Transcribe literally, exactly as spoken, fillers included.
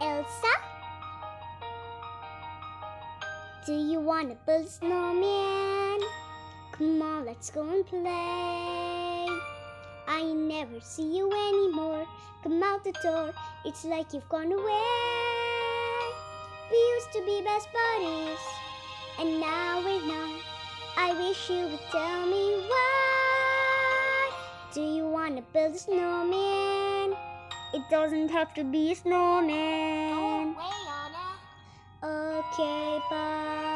Elsa? Do you want to build a snowman? Come on, let's go and play. I never see you anymore. Come out the door, it's like you've gone away. We used to be best buddies, and now we're not. I wish you would tell me why. Do you want to build a snowman? It doesn't have to be a snowman. Go away, Anna. Okay, bye.